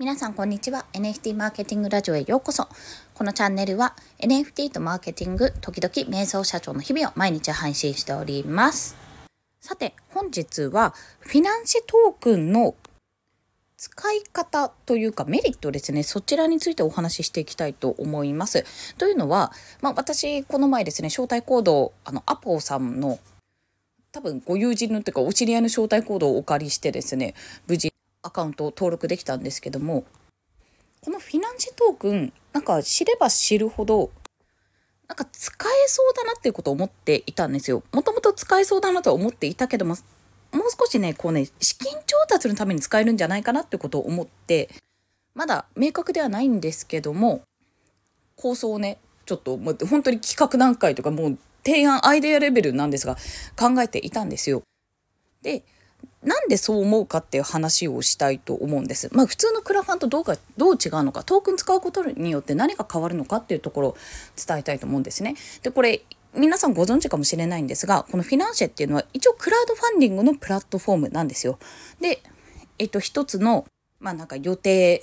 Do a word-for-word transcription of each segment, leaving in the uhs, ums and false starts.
皆さんこんにちは。 エヌエフティー マーケティングラジオへようこそ。このチャンネルは エヌエフティー とマーケティング、時々瞑想社長の日々を毎日配信しております。さて、本日はフィナンシェトークンの使い方というかメリットですね、そちらについてお話ししていきたいと思います。というのは、まあ、私この前ですね、招待コード、あのアポーさんの多分ご友人のというかお知り合いの招待コードをお借りしてですね、無事アカウントを登録できたんですけども、このフィナンシェトークン、なんか知れば知るほどなんか使えそうだなっていうことを思っていたんですよ。もともと使えそうだなと思っていたけども、もう少しねこうね資金調達のために使えるんじゃないかなっていうことを思って、まだ明確ではないんですけども、構想をねちょっと本当に企画段階とかもう提案アイデアレベルなんですが考えていたんですよ。で、なんでそう思うかっていう話をしたいと思うんです。まあ普通のクラファンとどうか、どう違うのか、トークン使うことによって何が変わるのかっていうところを伝えたいと思うんですね。で、これ皆さんご存知かもしれないんですが、このフィナンシェっていうのは一応クラウドファンディングのプラットフォームなんですよ。で、えっと一つのまあなんか予定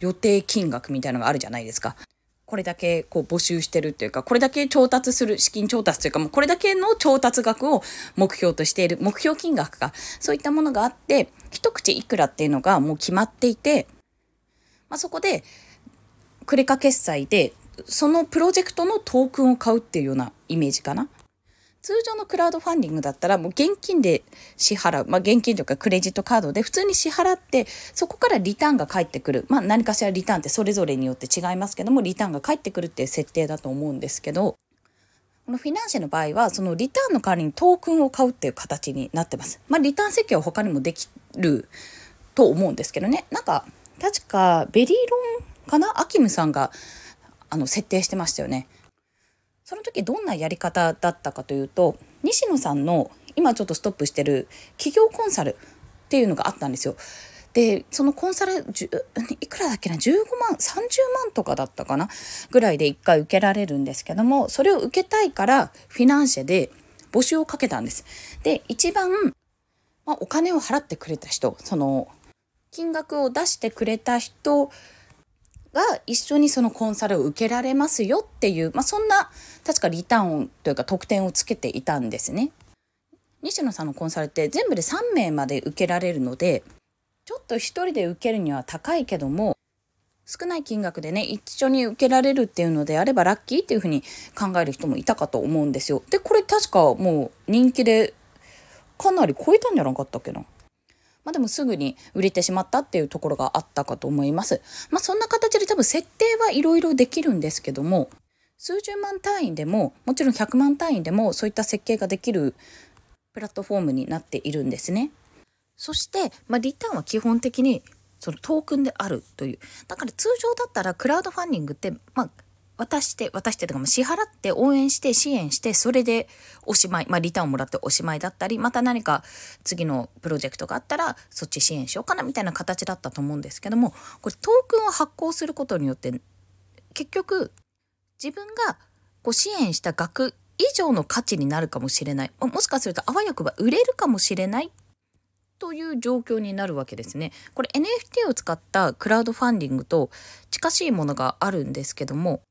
予定金額みたいなのがあるじゃないですか。これだけこう募集してるというか、これだけ調達する、資金調達というか、もうこれだけの調達額を目標としている、目標金額か、そういったものがあって、一口いくらっていうのがもう決まっていて、まあ、そこでクレカ決済で、そのプロジェクトのトークンを買うっていうようなイメージかな。通常のクラウドファンディングだったらもう現金で支払う、まあ、現金というかクレジットカードで普通に支払って、そこからリターンが返ってくる、まあ、何かしらリターンってそれぞれによって違いますけども、リターンが返ってくるっていう設定だと思うんですけど、このフィナンシェの場合はそのリターンの代わりにトークンを買うっていう形になってます。まあ、リターン設計は他にもできると思うんですけどね。なんか確かベリーロンかな、アキムさんがあの設定してましたよね。その時どんなやり方だったかというと、西野さんの今ちょっとストップしてる企業コンサルっていうのがあったんですよ。で、そのコンサルいくらだっけな、じゅうごまん、さんじゅうまんとかだったかなぐらいでいっかい受けられるんですけども、それを受けたいからフィナンシェで募集をかけたんです。で、一番、まあ、お金を払ってくれた人、その金額を出してくれた人が一緒にそのコンサルを受けられますよっていう、まあ、そんな確かリターンというか得点をつけていたんですね。西野さんのコンサルって全部でさんめいまで受けられるので、ちょっとひとりで受けるには高いけども、少ない金額でね一緒に受けられるっていうのであればラッキーっていうふうに考える人もいたかと思うんですよ。で、これ確かもう人気でかなり超えたんじゃなかったっけな。まあ、でもすぐに売れてしまったっていうところがあったかと思います。まあ、そんな形で多分設定はいろいろできるんですけども、数十万単位でももちろんひゃくまん単位でもそういった設計ができるプラットフォームになっているんですね。そして、まあ、リターンは基本的にそのトークンであるという。だから通常だったらクラウドファンディングって、まあ、渡して渡してとかも支払って応援して支援して、それでおしまい、まあ、リターンをもらっておしまいだったり、また何か次のプロジェクトがあったらそっち支援しようかなみたいな形だったと思うんですけども、これトークンを発行することによって結局自分がこう支援した額以上の価値になるかもしれない、もしかするとあわよくば売れるかもしれないという状況になるわけですね。これ エヌエフティー を使ったクラウドファンディングと近しいものがあるんですけども、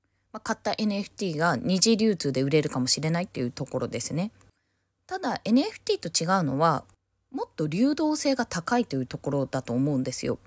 買った エヌエフティー が二次流通で売れるかもしれないっていうところですね。ただ エヌエフティー と違うのはもっと流動性が高いというところだと思うんですよ。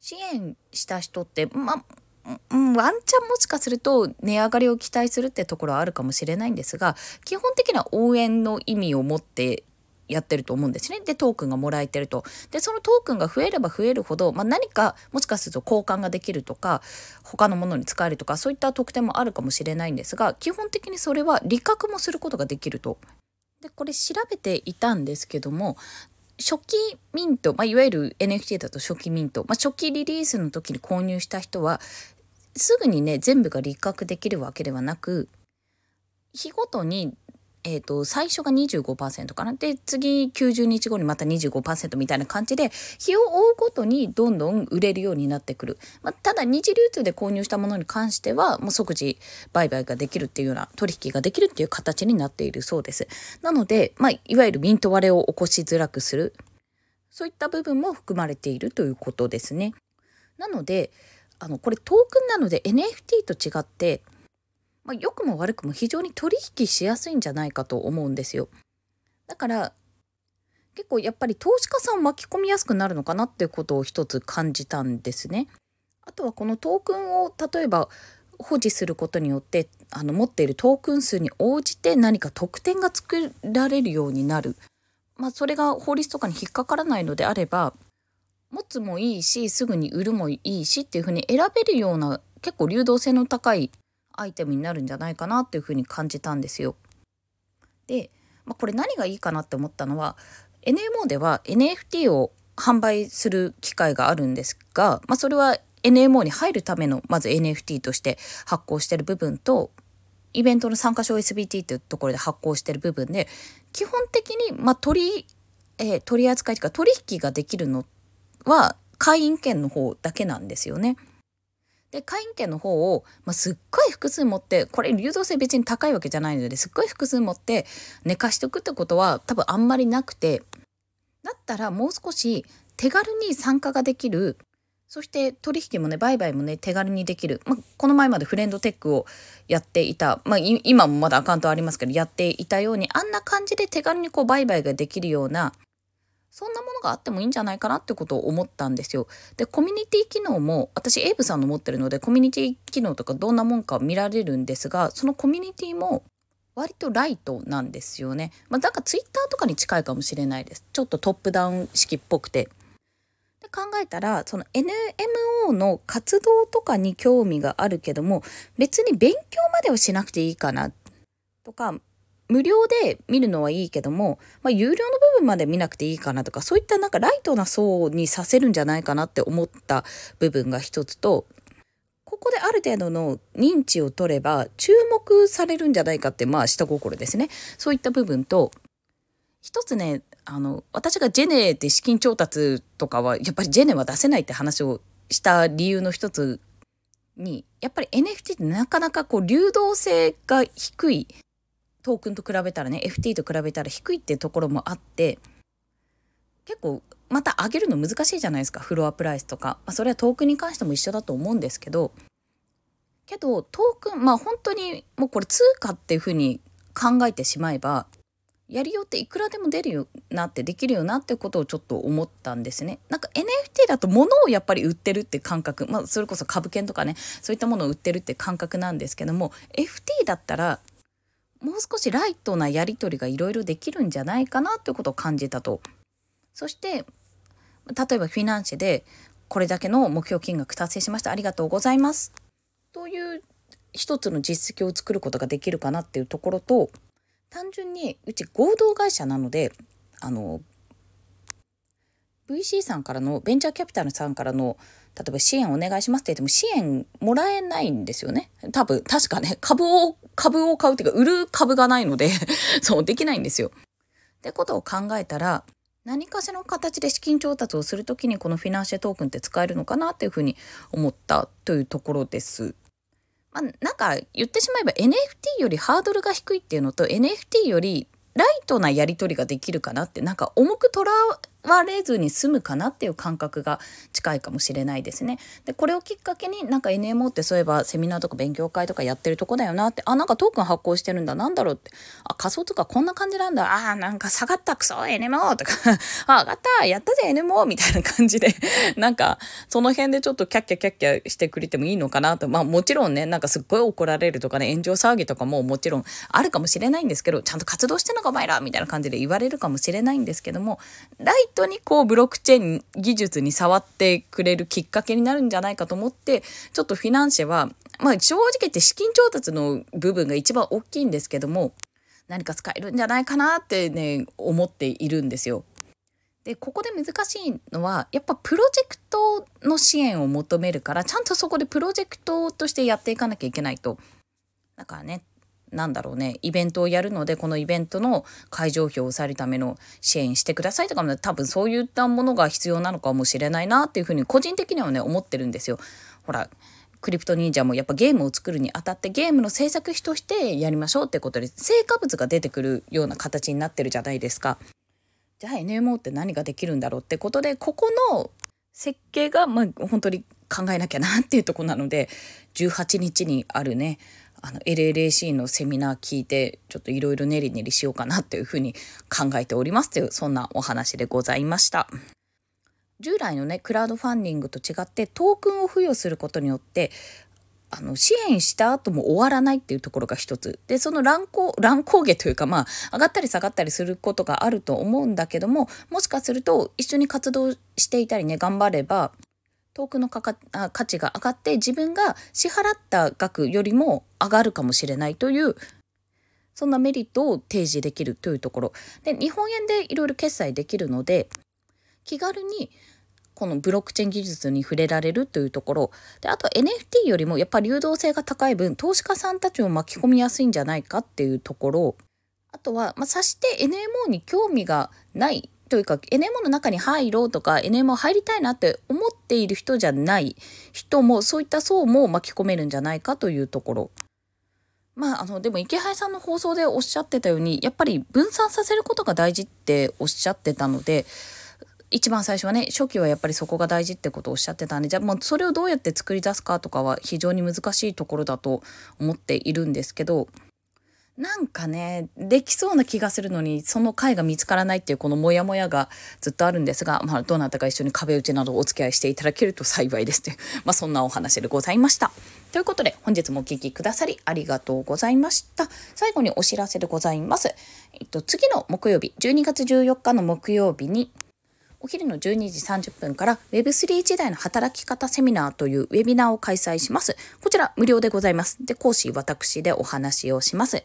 支援した人って、まあ、うん、ワンチャンもしかすると値上がりを期待するってところはあるかもしれないんですが、基本的には応援の意味を持ってやってると思うんですね。で、トークンがもらえてると。で、そのトークンが増えれば増えるほど、まあ、何かもしかすると交換ができるとか他のものに使えるとか、そういった特典もあるかもしれないんですが、基本的にそれは利確もすることができると。で、これ調べていたんですけども、初期ミント、まあ、いわゆる エヌエフティー だと初期ミント、まあ、初期リリースの時に購入した人はすぐにね全部が利確できるわけではなく、日ごとにえーと、最初が にじゅうごパーセント かな。で、次きゅうじゅうにちごにまた にじゅうごパーセント みたいな感じで、日を追うごとにどんどん売れるようになってくる。まあ、ただ、二次流通で購入したものに関しては、もう即時売買ができるっていうような、取引ができるっていう形になっているそうです。なので、まあ、いわゆるミント割れを起こしづらくする。そういった部分も含まれているということですね。なのであのこれトークンなので エヌエフティー と違って、まあ、良くも悪くも非常に取引しやすいんじゃないかと思うんですよ。だから結構やっぱり投資家さんを巻き込みやすくなるのかなっていうことを一つ感じたんですね。あとはこのトークンを例えば保持することによってあの持っているトークン数に応じて何か特典が作られるようになる、まあ、それが法律とかに引っかからないのであれば持つもいいしすぐに売るもいいしっていうふうに選べるような結構流動性の高いアイテムになるんじゃないかなっていうふうに感じたんですよ。で、まあ、これ何がいいかなって思ったのはエヌエムオー では エヌエフティー を販売する機会があるんですが、まあ、それは エヌエムオー に入るためのまず エヌエフティー として発行している部分とイベントの参加証 エスビーティー というところで発行している部分で基本的にまあ 取,、えー、取り扱いというか取引ができるのは会員権の方だけなんですよね。で会員権の方を、まあ、すっごい複数持ってこれ流動性別に高いわけじゃないのですっごい複数持って寝かしておくってことは多分あんまりなくて、だったらもう少し手軽に参加ができる、そして取引もね売買もね手軽にできる、まあ、この前までフレンドテックをやっていた、まあ、い今もまだアカウントありますけどやっていたようにあんな感じで手軽にこう売買ができるようなそんなものがあってもいいんじゃないかなってことを思ったんですよ。で、コミュニティ機能も私エイブさんの持ってるのでコミュニティ機能とかどんなもんか見られるんですが、そのコミュニティも割とライトなんですよね。まあ、なんかツイッターとかに近いかもしれないです。ちょっとトップダウン式っぽくて。で考えたらその エヌエムオー の活動とかに興味があるけども別に勉強まではしなくていいかなとか無料で見るのはいいけども、まあ、有料の部分まで見なくていいかなとかそういったなんかライトな層にさせるんじゃないかなって思った部分が一つと、ここである程度の認知を取れば注目されるんじゃないかってまあ下心ですね。そういった部分と一つねあの私がジェネで資金調達とかはやっぱりジェネは出せないって話をした理由の一つにやっぱり エヌエフティー ってなかなかこう流動性が低いトークンと比べたらね エフティー と比べたら低いっていうところもあって結構また上げるの難しいじゃないですかフロアプライスとか、まあ、それはトークンに関しても一緒だと思うんですけどけどトークンまあ本当にもうこれ通貨っていうふうに考えてしまえばやりようっていくらでも出るよなってできるよなってことをちょっと思ったんですね。なんか エヌエフティー だと物をやっぱり売ってるって感覚、まあ、それこそ株券とかねそういったものを売ってるって感覚なんですけども エフティー だったらもう少しライトなやり取りがいろいろできるんじゃないかなということを感じたと。そして例えばフィナンシェでこれだけの目標金額達成しましたありがとうございますという一つの実績を作ることができるかなっていうところと、単純にうち合同会社なのであの ブイシー さんからのベンチャーキャピタルさんからの例えば支援お願いしますって言っても支援もらえないんですよね多分確かね株を株を買うっていうか売る株がないのでそうできないんですよ。ってことを考えたら何かしらの形で資金調達をするときにこのフィナンシェトークンって使えるのかなっていうふうに思ったというところです。まあ、なんか言ってしまえば エヌエフティー よりハードルが低いっていうのと エヌエフティー よりライトなやり取りができるかなってなんか重くとらわれずに済むかなっていう感覚が近いかもしれないですね。でこれをきっかけになんか エヌエムオー ってそういえばセミナーとか勉強会とかやってるとこだよなってあなんかトークン発行してるんだなんだろうってあ仮想とかこんな感じなんだあなんか下がったクソ エヌエムオー とかあ上がったやったぜ エヌエムオー みたいな感じでなんかその辺でちょっとキャッキャキャッキャしてくれてもいいのかなと。まあもちろんねなんかすっごい怒られるとかね炎上騒ぎとかももちろんあるかもしれないんですけどちゃんと活動してんのかお前らみたいな感じで言われるかもしれないんですけどもライト本当にこうブロックチェーン技術に触ってくれるきっかけになるんじゃないかと思ってちょっとフィナンシェはまあ正直言って資金調達の部分が一番大きいんですけども何か使えるんじゃないかなってね思っているんですよ。でここで難しいのはやっぱプロジェクトの支援を求めるからちゃんとそこでプロジェクトとしてやっていかなきゃいけないと。だからねなんだろうねイベントをやるのでこのイベントの会場費を抑えるための支援してくださいとかも多分そういったものが必要なのかもしれないなっていうふうに個人的にはね思ってるんですよ。ほらクリプト忍者もやっぱゲームを作るにあたってゲームの制作費としてやりましょうってことで成果物が出てくるような形になってるじゃないですか。じゃあ エヌエムオー って何ができるんだろうってことでここの設計がまあ本当に考えなきゃなっていうとこなので、じゅうはちにちにあるねあの エルエルエーシー のセミナー聞いてちょっといろいろ練り練りしようかなというふうに考えておりますという、そんなお話でございました。従来のねクラウドファンディングと違ってトークンを付与することによってあの支援した後も終わらないっていうところが一つで、その乱高乱高下というか、まあ上がったり下がったりすることがあると思うんだけども、もしかすると一緒に活動していたりね頑張ればトークンのかか価値が上がって自分が支払った額よりも上がるかもしれないという、そんなメリットを提示できるというところで、日本円でいろいろ決済できるので気軽にこのブロックチェーン技術に触れられるというところで、あと エヌエフティー よりもやっぱり流動性が高い分投資家さんたちを巻き込みやすいんじゃないかっていうところ、あとはまあさして エヌエムオー に興味がないというか エヌエムオー の中に入ろうとか エヌエムオー 入りたいなって思っている人じゃない人も、そういった層も巻き込めるんじゃないかというところ。まあ、あのでも池原さんの放送でおっしゃってたようにやっぱり分散させることが大事っておっしゃってたので、一番最初はね初期はやっぱりそこが大事ってことをおっしゃってたんで、じゃあもうそれをどうやって作り出すかとかは非常に難しいところだと思っているんですけど、なんかねできそうな気がするのにその解が見つからないっていうこのモヤモヤがずっとあるんですが、まあ、どなたか一緒に壁打ちなどお付き合いしていただけると幸いですという、まあ、そんなお話でございました。ということで本日もお聞きくださりありがとうございました。最後にお知らせでございます。えっと、次の木曜日じゅうにがつじゅうよっかの木曜日にお昼のじゅうにじさんじゅっぷんから ウェブスリー 時代の働き方セミナーというウェビナーを開催します。こちら無料でございます。で、講師私でお話をします。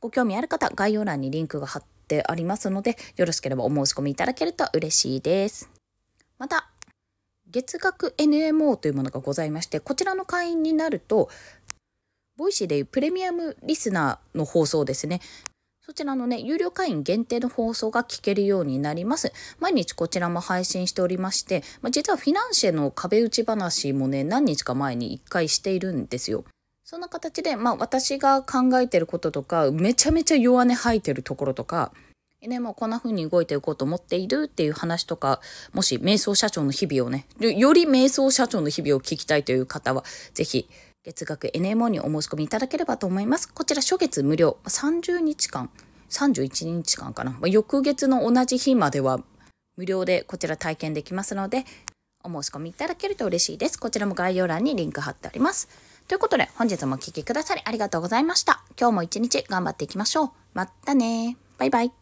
ご興味ある方、概要欄にリンクが貼ってありますので、よろしければお申し込みいただけると嬉しいです。また、月額 エヌエムオー というものがございまして、こちらの会員になると、ボイシーでいうプレミアムリスナーの放送ですね。そちらのね、有料会員限定の放送が聞けるようになります。毎日こちらも配信しておりまして、まあ、実はフィナンシェの壁打ち話もね、何日か前にいっかいしているんですよ。そんな形で、まあ私が考えてることとか、めちゃめちゃ弱音吐いてるところとか、ね、もうこんな風に動いていこうと思っているっていう話とか、もし瞑想社長の日々をね、より瞑想社長の日々を聞きたいという方は、ぜひ、月額 エヌエムオー にお申し込みいただければと思います。こちら初月無料さんじゅうにちかん、さんじゅういちにちかんかな、まあ、翌月の同じ日までは無料でこちら体験できますのでお申し込みいただけると嬉しいです。こちらも概要欄にリンク貼ってあります。ということで本日もお聴きくださりありがとうございました。今日も一日頑張っていきましょう。またね。バイバイ。